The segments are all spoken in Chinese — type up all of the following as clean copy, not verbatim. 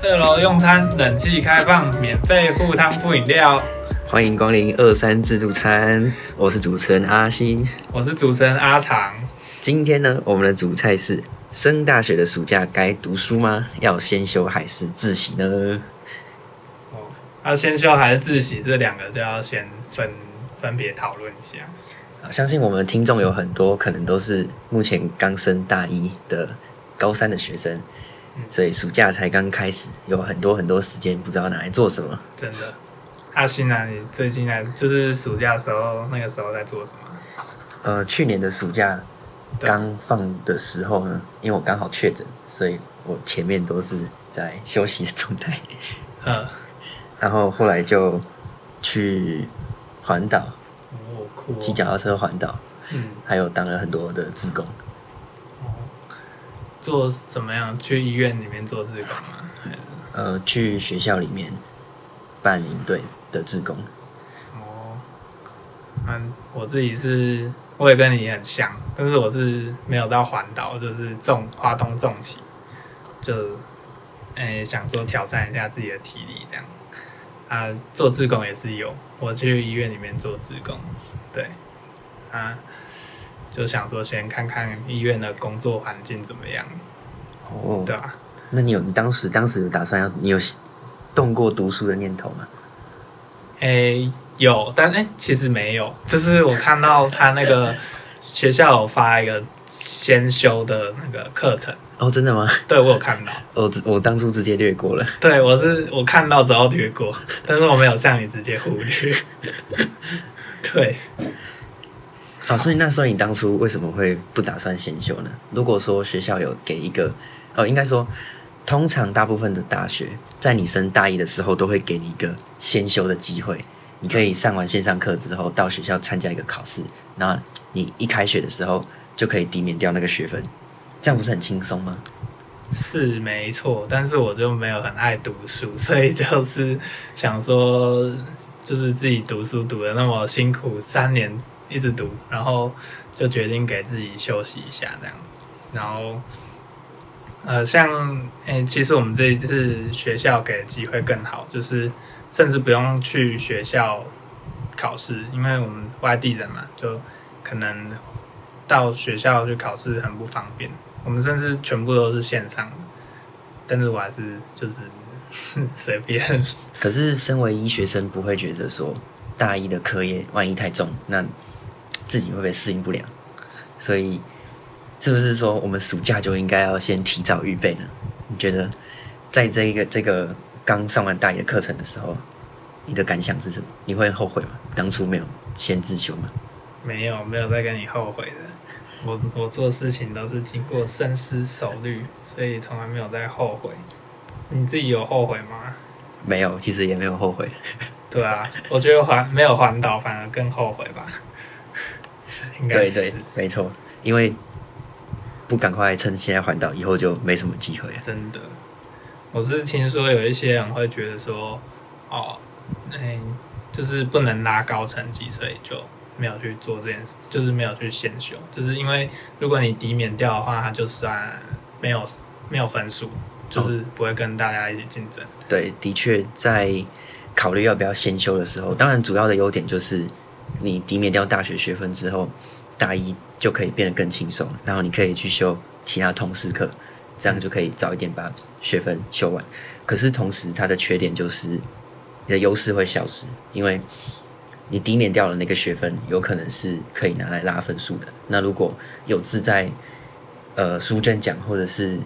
2楼用餐，冷气开放，免费附汤附饮料。欢迎光临23自助餐，我是主持人阿星，我是主持人阿长。今天呢，我们的主菜是：升大学的暑假该读书吗？要先修还是自习呢？要先修还是自习，这两个就要先分别讨论一下。相信我们的听众有很多可能都是目前刚升大一的高三的学生，所以暑假才刚开始，有很多时间不知道拿来做什么。真的，阿星啊，你最近就是暑假的时候，那个时候在做什么？去年的暑假刚放的时候呢，因为我刚好确诊，所以我前面都是在休息的状态。然后后来就去环岛，骑脚踏车环岛，还有当了很多的志工。做什么样？去医院里面做志工吗？去学校里面办营队的志工。我自己是，我也跟你很像，但是我是没有到环岛，就是花东重骑，想说挑战一下自己的体力这样。做志工也是有，我去医院里面做志工，对，就想说先看看医院的工作环境怎么样。对吧？那你当时有打算你有动过读书的念头吗？有，但其实没有，就是我看到他那个学校有发一个先修的那个课程。真的吗？对，我有看到。我当初直接略过了。对，我看到之后略过，但是我没有像你直接忽略。对。所以那时候你当初为什么会不打算先修呢？如果说学校有给一个，应该说，通常大部分的大学在你升大一的时候都会给你一个先修的机会，你可以上完线上课之后到学校参加一个考试，然后你一开学的时候就可以抵免掉那个学分。这样不是很轻松吗？是没错，但是我就没有很爱读书，所以就是想说，就是自己读书读得那么辛苦，3年一直读，然后就决定给自己休息一下这样子。然后，其实我们这一次学校给的机会更好，就是甚至不用去学校考试，因为我们外地人嘛，就可能到学校去考试很不方便，我们甚至全部都是线上的，但是我还是就是随便。可是身为医学生，不会觉得说大一的课业万一太重，那自己会不会适应不良？所以是不是说我们暑假就应该要先提早预备呢？你觉得在这个刚上完大一的课程的时候，你的感想是什么？你会后悔吗？当初没有先自修吗？没有再跟你后悔的。我做事情都是经过深思熟虑，所以从来没有再后悔。你自己有后悔吗？没有，其实也没有后悔。对啊，我觉得没有环岛反而更后悔吧。应该是。对，没错，因为不赶快趁现在环岛，以后就没什么机会了。真的，我是听说有一些人会觉得说，就是不能拉高成绩，所以就没有去做这件事，就是没有去先修，就是因为如果你抵免掉的话，它就算没有分数，就是不会跟大家一起竞争。对，的确，在考虑要不要先修的时候，当然主要的优点就是你抵免掉大学学分之后，大一就可以变得更轻松，然后你可以去修其他通识课，这样就可以早一点把学分修完。可是同时它的缺点就是你的优势会消失，因为你抵免掉了那个学分，有可能是可以拿来拉分数的。那如果有志在书卷奖或者是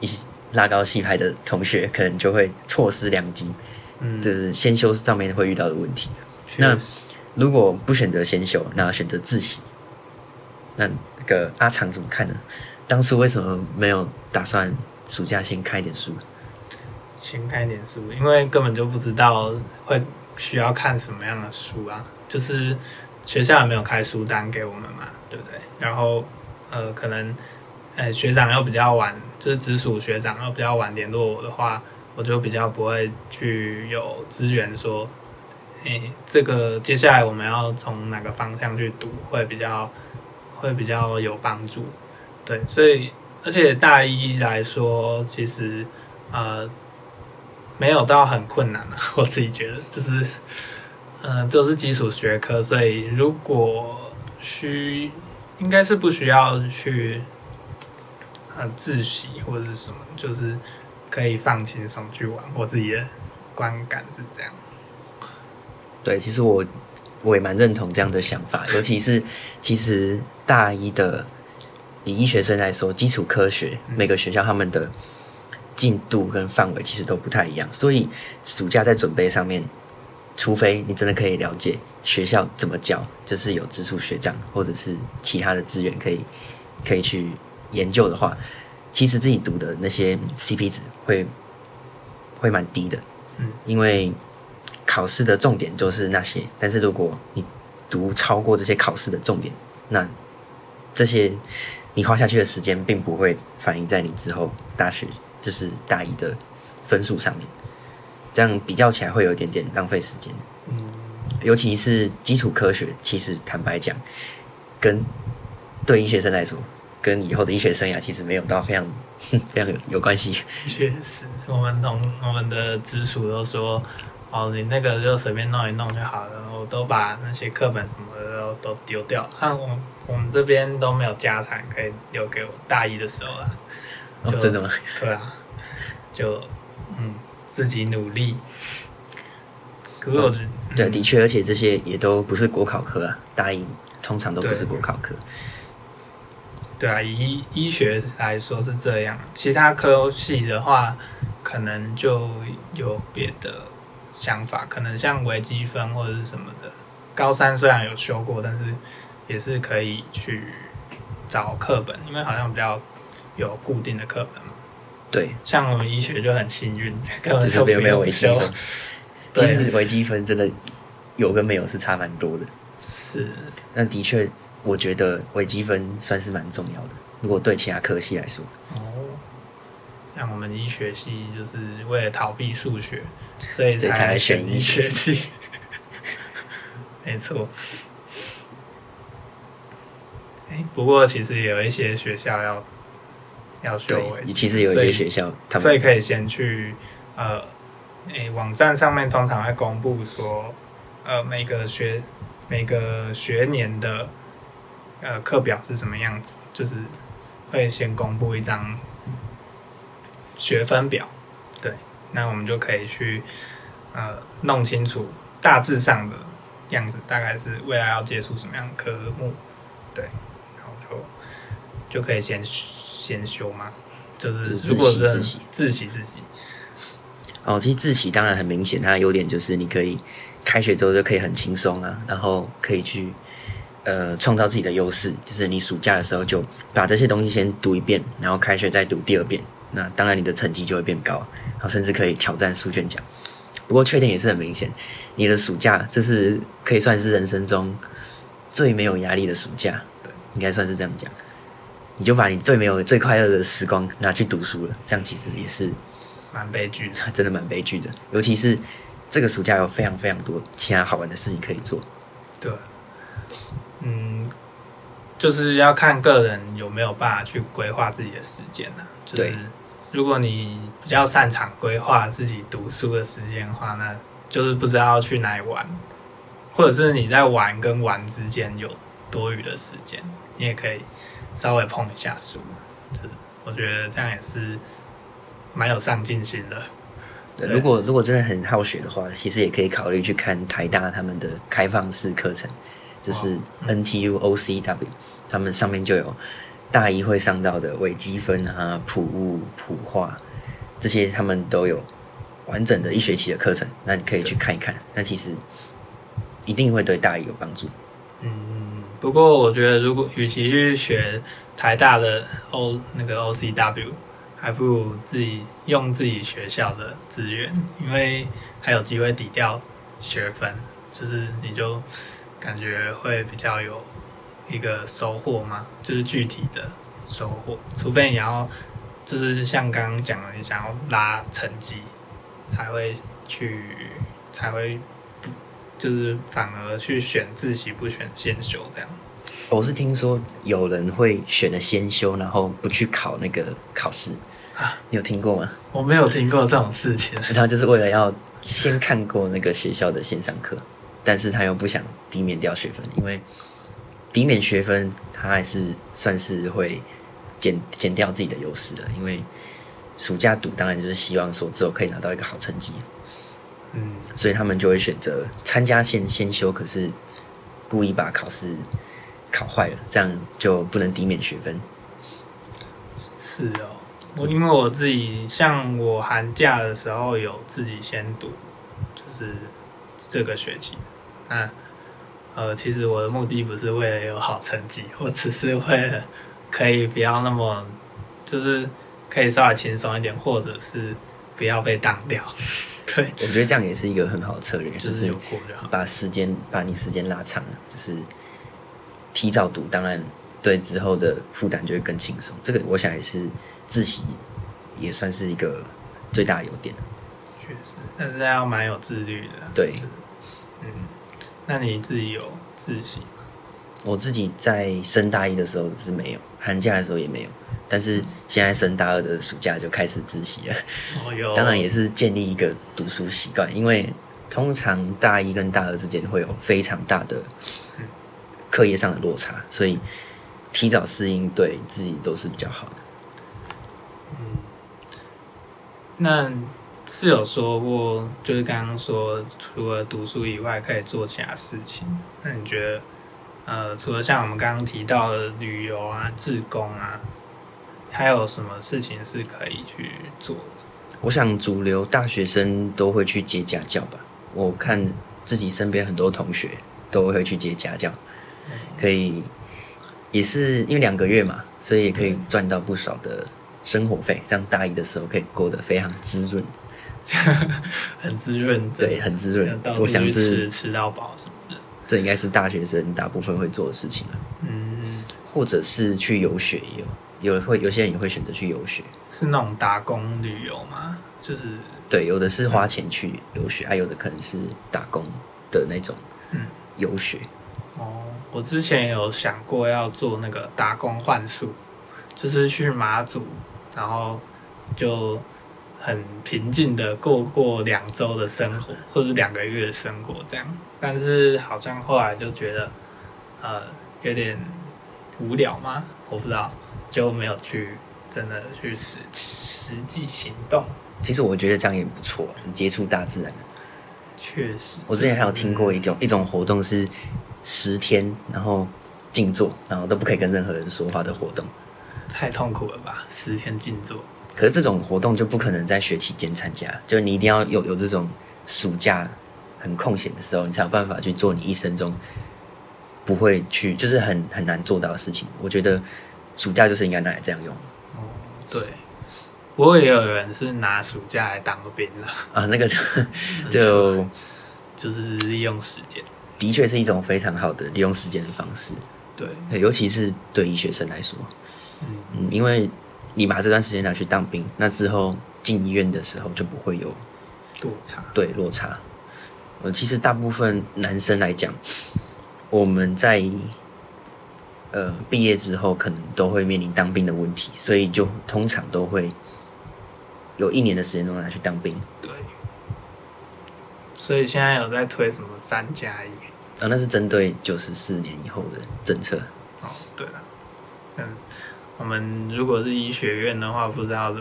一些拉高系排的同学，可能就会错失良机。就是先修上面会遇到的问题。那如果不选择先修，那选择自习，那个阿长怎么看呢？当初为什么没有打算暑假先看一点书？先看一点书，因为根本就不知道会需要看什么样的书啊，就是学校也没有开书单给我们嘛，对不对？然后可能学长又比较晚，就是直属学长又比较晚联络我的话，我就比较不会去有资源说，这个接下来我们要从哪个方向去读会比较有帮助。对，所以而且大一来说，其实没有到很困难啊，我自己觉得就是这是基础学科，所以如果应该是不需要去自习或者是什么，就是可以放轻松去玩，我自己的观感是这样。对，其实我也蛮认同这样的想法，尤其是其实大一的以医学生来说，基础科学每个学校他们的进度跟范围其实都不太一样，所以暑假在准备上面，除非你真的可以了解学校怎么教，就是有直属学长或者是其他的资源可以去研究的话，其实自己读的那些 CP 值会蛮低的，因为考试的重点就是那些，但是如果你读超过这些考试的重点，那这些你花下去的时间并不会反映在你之后大学就是大一的分数上面，这样比较起来会有一点点浪费时间。尤其是基础科学，其实坦白讲，跟对医学生来说，跟以后的医学生涯其实没有到非常非常有关系。确实，我们的直属都说。哦，你那个就随便弄一弄就好了，我都把那些课本什么的都丢掉。那我们这边都没有家产可以留给我大一的时候啦。哦，真的吗？对啊，就自己努力。可是我对，的确，而且这些也都不是国考科啊，大一通常都不是国考科。对啊，以医学来说是这样，其他科系的话，可能就有别的。想法可能像微积分或者是什么的，高三虽然有修过，但是也是可以去找课本，因为好像比较有固定的课本嘛。对，像我们医学就很幸运，根本就不用修。其实微积分真的有跟没有是差蛮多的。是，但的确，我觉得微积分算是蛮重要的。如果对其他科系来说，像我们医学系就是为了逃避数学。所以才选医学系，没错。不过其实有一些学校要修微积分，其实有一些学校所以可以先去网站上面通常会公布说每个学年的课表是什么样子，就是会先公布一张学分表，对。那我们就可以去弄清楚大致上的样子，大概是未来要接触什么样的科目，对，然后就可以先修嘛，就是如果是自习。哦，其实自习当然很明显，它的优点就是你可以开学之后就可以很轻松啊，然后可以去创造自己的优势，就是你暑假的时候就把这些东西先读一遍，然后开学再读第二遍。那当然你的成绩就会变高，然后甚至可以挑战书卷奖。不过缺点也是很明显，你的暑假这是可以算是人生中最没有压力的暑假，应该算是这样讲。你就把你最快乐的时光拿去读书了，这样其实也是蛮悲剧的，真的蛮悲剧的。尤其是这个暑假有非常非常多其他好玩的事情可以做。对，就是要看个人有没有办法去规划自己的时间啊。就是如果你比较擅长规划自己读书的时间的话，那就是不知道要去哪里玩，或者是你在玩跟玩之间有多余的时间，你也可以稍微碰一下书，就是我觉得这样也是蛮有上进心的。对，如果真的很好学的话，其实也可以考虑去看台大他们的开放式课程，就是 NTU OCW，他们上面就有大一会上到的微积分啊、普物、普化这些，他们都有完整的一学期的课程，那你可以去看一看。那其实一定会对大一有帮助。不过我觉得，如果与其去学台大的OCW， 还不如自己用自己学校的资源，因为还有机会抵掉学分，就是你就感觉会比较有。一个收获嘛，就是具体的收获，除非你要就是像刚刚讲的，你想要拉成绩才会就是反而去选自习不选先修这样。我是听说有人会选了先修，然后不去考那个考试，啊，你有听过吗？我没有听过这种事情。他就是为了要先看过那个学校的线上课，但是他又不想抵免掉学分，因为抵免学分他还是算是会减掉自己的优势的，因为暑假读当然就是希望说之后可以拿到一个好成绩，嗯，所以他们就会选择参加先修，可是故意把考试考坏了，这样就不能抵免学分。是哦，因为我自己像我寒假的时候有自己先读，就是这个学期，那其实我的目的不是为了有好成绩，我只是为了可以不要那么，就是可以稍微轻松一点，或者是不要被当掉。对，我觉得这样也是一个很好的策略，就是有过就好，把你时间拉长了，就是提早读，当然对之后的负担就会更轻松。这个我想也是自习也算是一个最大的优点。确实，但是要蛮有自律的。对，就是，嗯，那你自己有自习吗？我自己在升大一的时候是没有，寒假的时候也没有，但是现在升大二的暑假就开始自习了。哦，当然也是建立一个读书习惯，因为通常大一跟大二之间会有非常大的课业上的落差，所以提早适应对自己都是比较好的。嗯，那是有说过，就是刚刚说除了读书以外可以做其他事情，那你觉得除了像我们刚刚提到的旅游啊、志工啊，还有什么事情是可以去做的？我想主流大学生都会去接家教吧，我看自己身边很多同学都会去接家教，可以也是因为2个月嘛，所以也可以赚到不少的生活费，这样大一的时候可以过得非常滋润。很滋润，对，很滋润。我想是吃到饱什么的，这应该是大学生大部分会做的事情了。嗯，或者是去游学也有，有些人也会选择去游学，是那种打工旅游吗？就是对，有的是花钱去游学，有的可能是打工的那种游学。哦，我之前有想过要做那个打工换宿，就是去马祖，然后就很平静的过2周的生活，或者2个月的生活这样，但是好像后来就觉得有点无聊吗？我不知道，就没有去真的去实际行动。其实我觉得这样也不错，是接触大自然。确实，我之前还有听过一种活动是10天，然后静坐，然后都不可以跟任何人说话的活动。太痛苦了吧，10天静坐。可是这种活动就不可能在学期间参加，就是你一定要有这种暑假很空闲的时候，你才有办法去做你一生中不会去，就是很难做到的事情。我觉得暑假就是应该拿来这样用。哦，对，不过也有人是拿暑假来当个兵了啊，那个就是利用时间，的确是一种非常好的利用时间的方式。对，尤其是对于学生来说，嗯，因为你把这段时间拿去当兵，那之后进医院的时候就不会有落差。对，落差。其实大部分男生来讲，我们在毕业之后可能都会面临当兵的问题，所以就通常都会有1年的时间都拿去当兵。对。所以现在有在推什么3+1？那是针对94年以后的政策。哦，对了，嗯。我们如果是医学院的话，不知道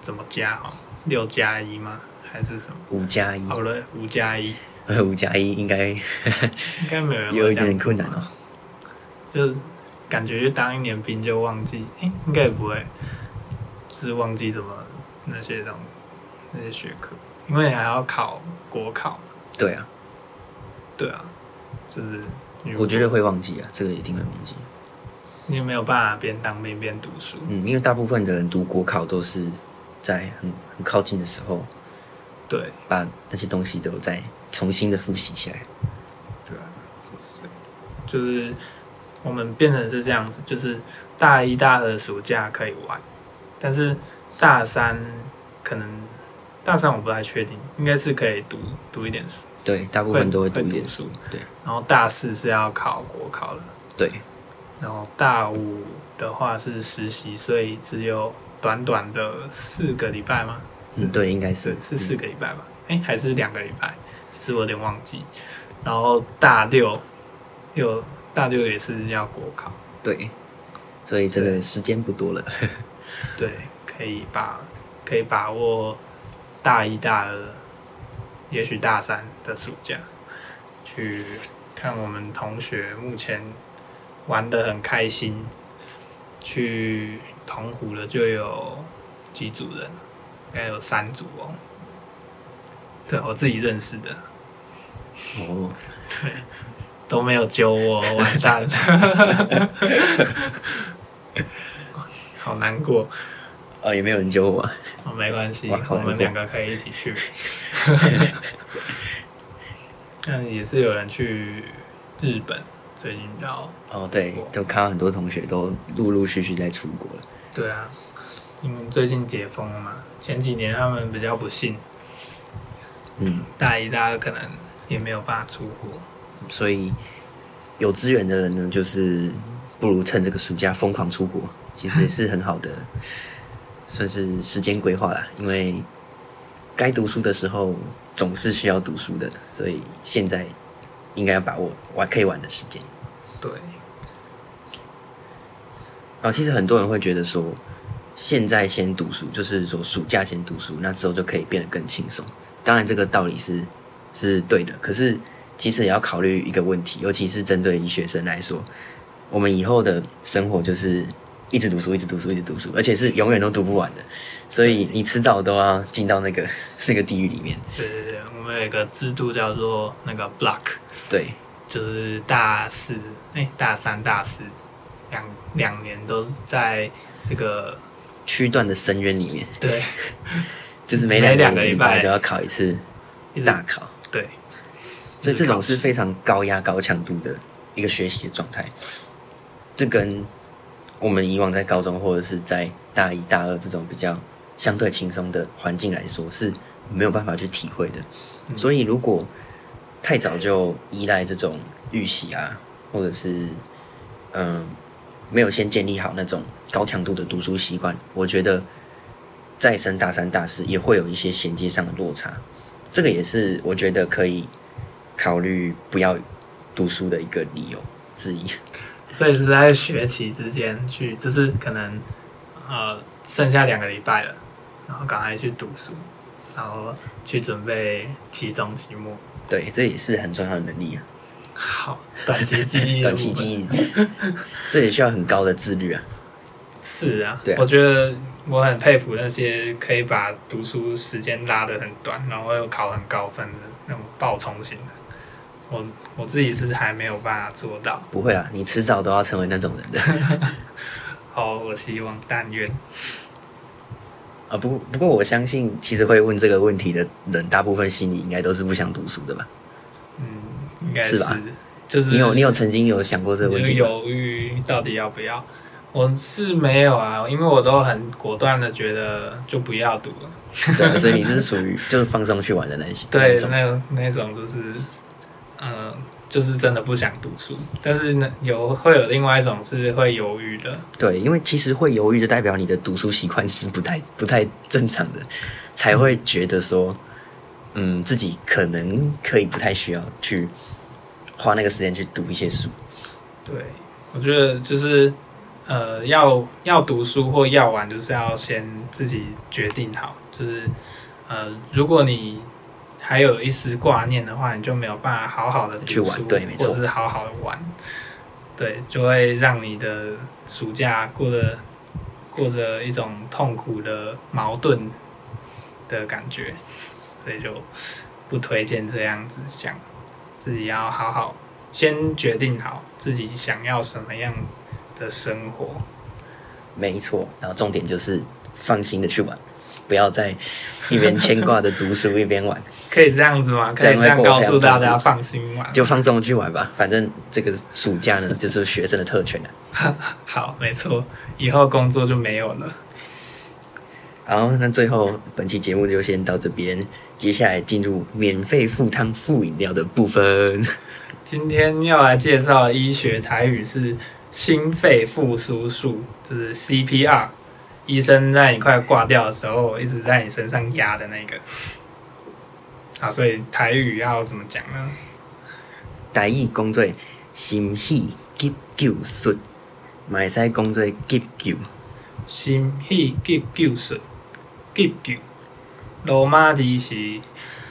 怎么加哦，6+1吗？还是什么？5+1？好了，5+1。5+1应该没有人有一点困难哦。就感觉就当一年兵就忘记，应该也不会，就是忘记怎么那些学科，因为还要考国考。对啊，对啊，就是我觉得会忘记啊，这个一定会忘记。你没有办法边当兵边读书，因为大部分的人读国考都是在很靠近的时候，对，把那些东西都再重新的复习起来。对啊，就是我们变成是这样子，就是大一、大二的暑假可以玩，但是大三我不太确定，应该是可以读一点书。对，大部分都会读一点书。对，然后大4是要考国考了。对。然后大5的话是实习，所以只有短短的4个礼拜吗？是对，应该是是4个礼拜吧？还是2个礼拜？其实我有点忘记。然后大六也是要国考，对，所以这个时间不多了。对，可以把握大一、大二，也许大三的暑假，去看我们同学目前玩得很开心。去澎湖的就有几组人，应该有3组哦。对，我自己认识的。哦，对，都没有揪我，完蛋了，好难过。哦，也没有人揪我。哦，没关系，我们2个可以一起去。但也是有人去日本。最近到哦，对，都看到很多同学都陆陆续续在出国了。对啊，因为最近解封了嘛，前几年他们比较不幸，大一、大二可能也没有办法出国，所以有资源的人呢，就是不如趁这个暑假疯狂出国，其实是很好的，算是时间规划啦。因为该读书的时候总是需要读书的，所以现在应该要把握可以玩的时间。对，其实很多人会觉得说，现在先读书，就是说暑假先读书，那之后就可以变得更轻松。当然，这个道理是对的，可是其实也要考虑一个问题，尤其是针对医学生来说，我们以后的生活就是一直读书，一直读书，一直读书，而且是永远都读不完的，所以你迟早都要进到那个地狱里面。对对对，我们有一个制度叫做那个 block， 对，就是大三、大四。两年都是在这个区段的深渊里面，对，就是每2个礼拜就要考一次大考，对，所以这种是非常高压、高强度的一个学习的状态。这跟我们以往在高中或者是在大一、大二这种比较相对轻松的环境来说，是没有办法去体会的。所以如果太早就依赖这种预习啊，或者是没有先建立好那种高强度的读书习惯，我觉得再升大三、大四也会有一些衔接上的落差。这个也是我觉得可以考虑不要读书的一个理由之一。所以是在学期之间去，就是可能剩下2个礼拜了，然后赶快去读书，然后去准备期中、期末。对，这也是很重要的能力啊。好，短期记忆，这也需要很高的自律啊。是啊，对啊，我觉得我很佩服那些可以把读书时间拉得很短，然后又考很高分的那种爆冲型的。我自己是还没有办法做到。不会啦，你迟早都要成为那种人的。好，我希望，但愿。不过我相信，其实会问这个问题的人，大部分心里应该都是不想读书的吧。应该 是吧？就是你有曾经有想过这个问题，犹豫到底要不要？我是没有啊，因为我都很果断的觉得就不要读了。对，所以你是属于就是放松去玩的那些。对，那种就是就是真的不想读书。但是呢，会有另外一种是会犹豫的。对，因为其实会犹豫就代表你的读书习惯是不太正常的，才会觉得说。自己可能可以不太需要去花那个时间去读一些书。对，我觉得就是要读书或要玩，就是要先自己决定好。就是如果你还有一丝挂念的话，你就没有办法好好的去玩，对，没错，或是好好的玩，对，就会让你的暑假过着一种痛苦的矛盾的感觉。所以就不推荐这样子想，自己要好好先决定好自己想要什么样的生活。没错，然后重点就是放心的去玩，不要再一边牵挂的读书一边玩。可以这样子吗？可以这样告诉大家放心玩，就放松去玩吧。反正这个暑假呢，就是学生的特权啊。好，没错，以后工作就没有了。好，那最后本期节目就先到这边，接下来进入免费附汤附饮料的部分。今天要来介绍的医学台语是心肺复苏术，就是 CPR。医生在你快挂掉的时候一直在你身上压的那个。好，所以台语要怎么讲呢？台语讲做心喜急救术，嘛会使讲做急救。心喜急救术，急救。罗马字是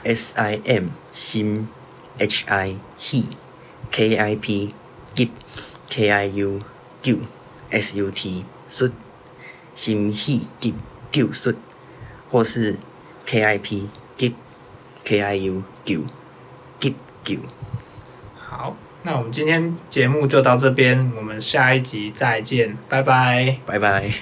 S I M 心 H I 喜 K I P 急 K I U 救 S U T 术。心喜急救术，或是 K I P 急 K I U 救急救。好，那我们今天节目就到这边，我们下一集再见，拜拜，拜拜。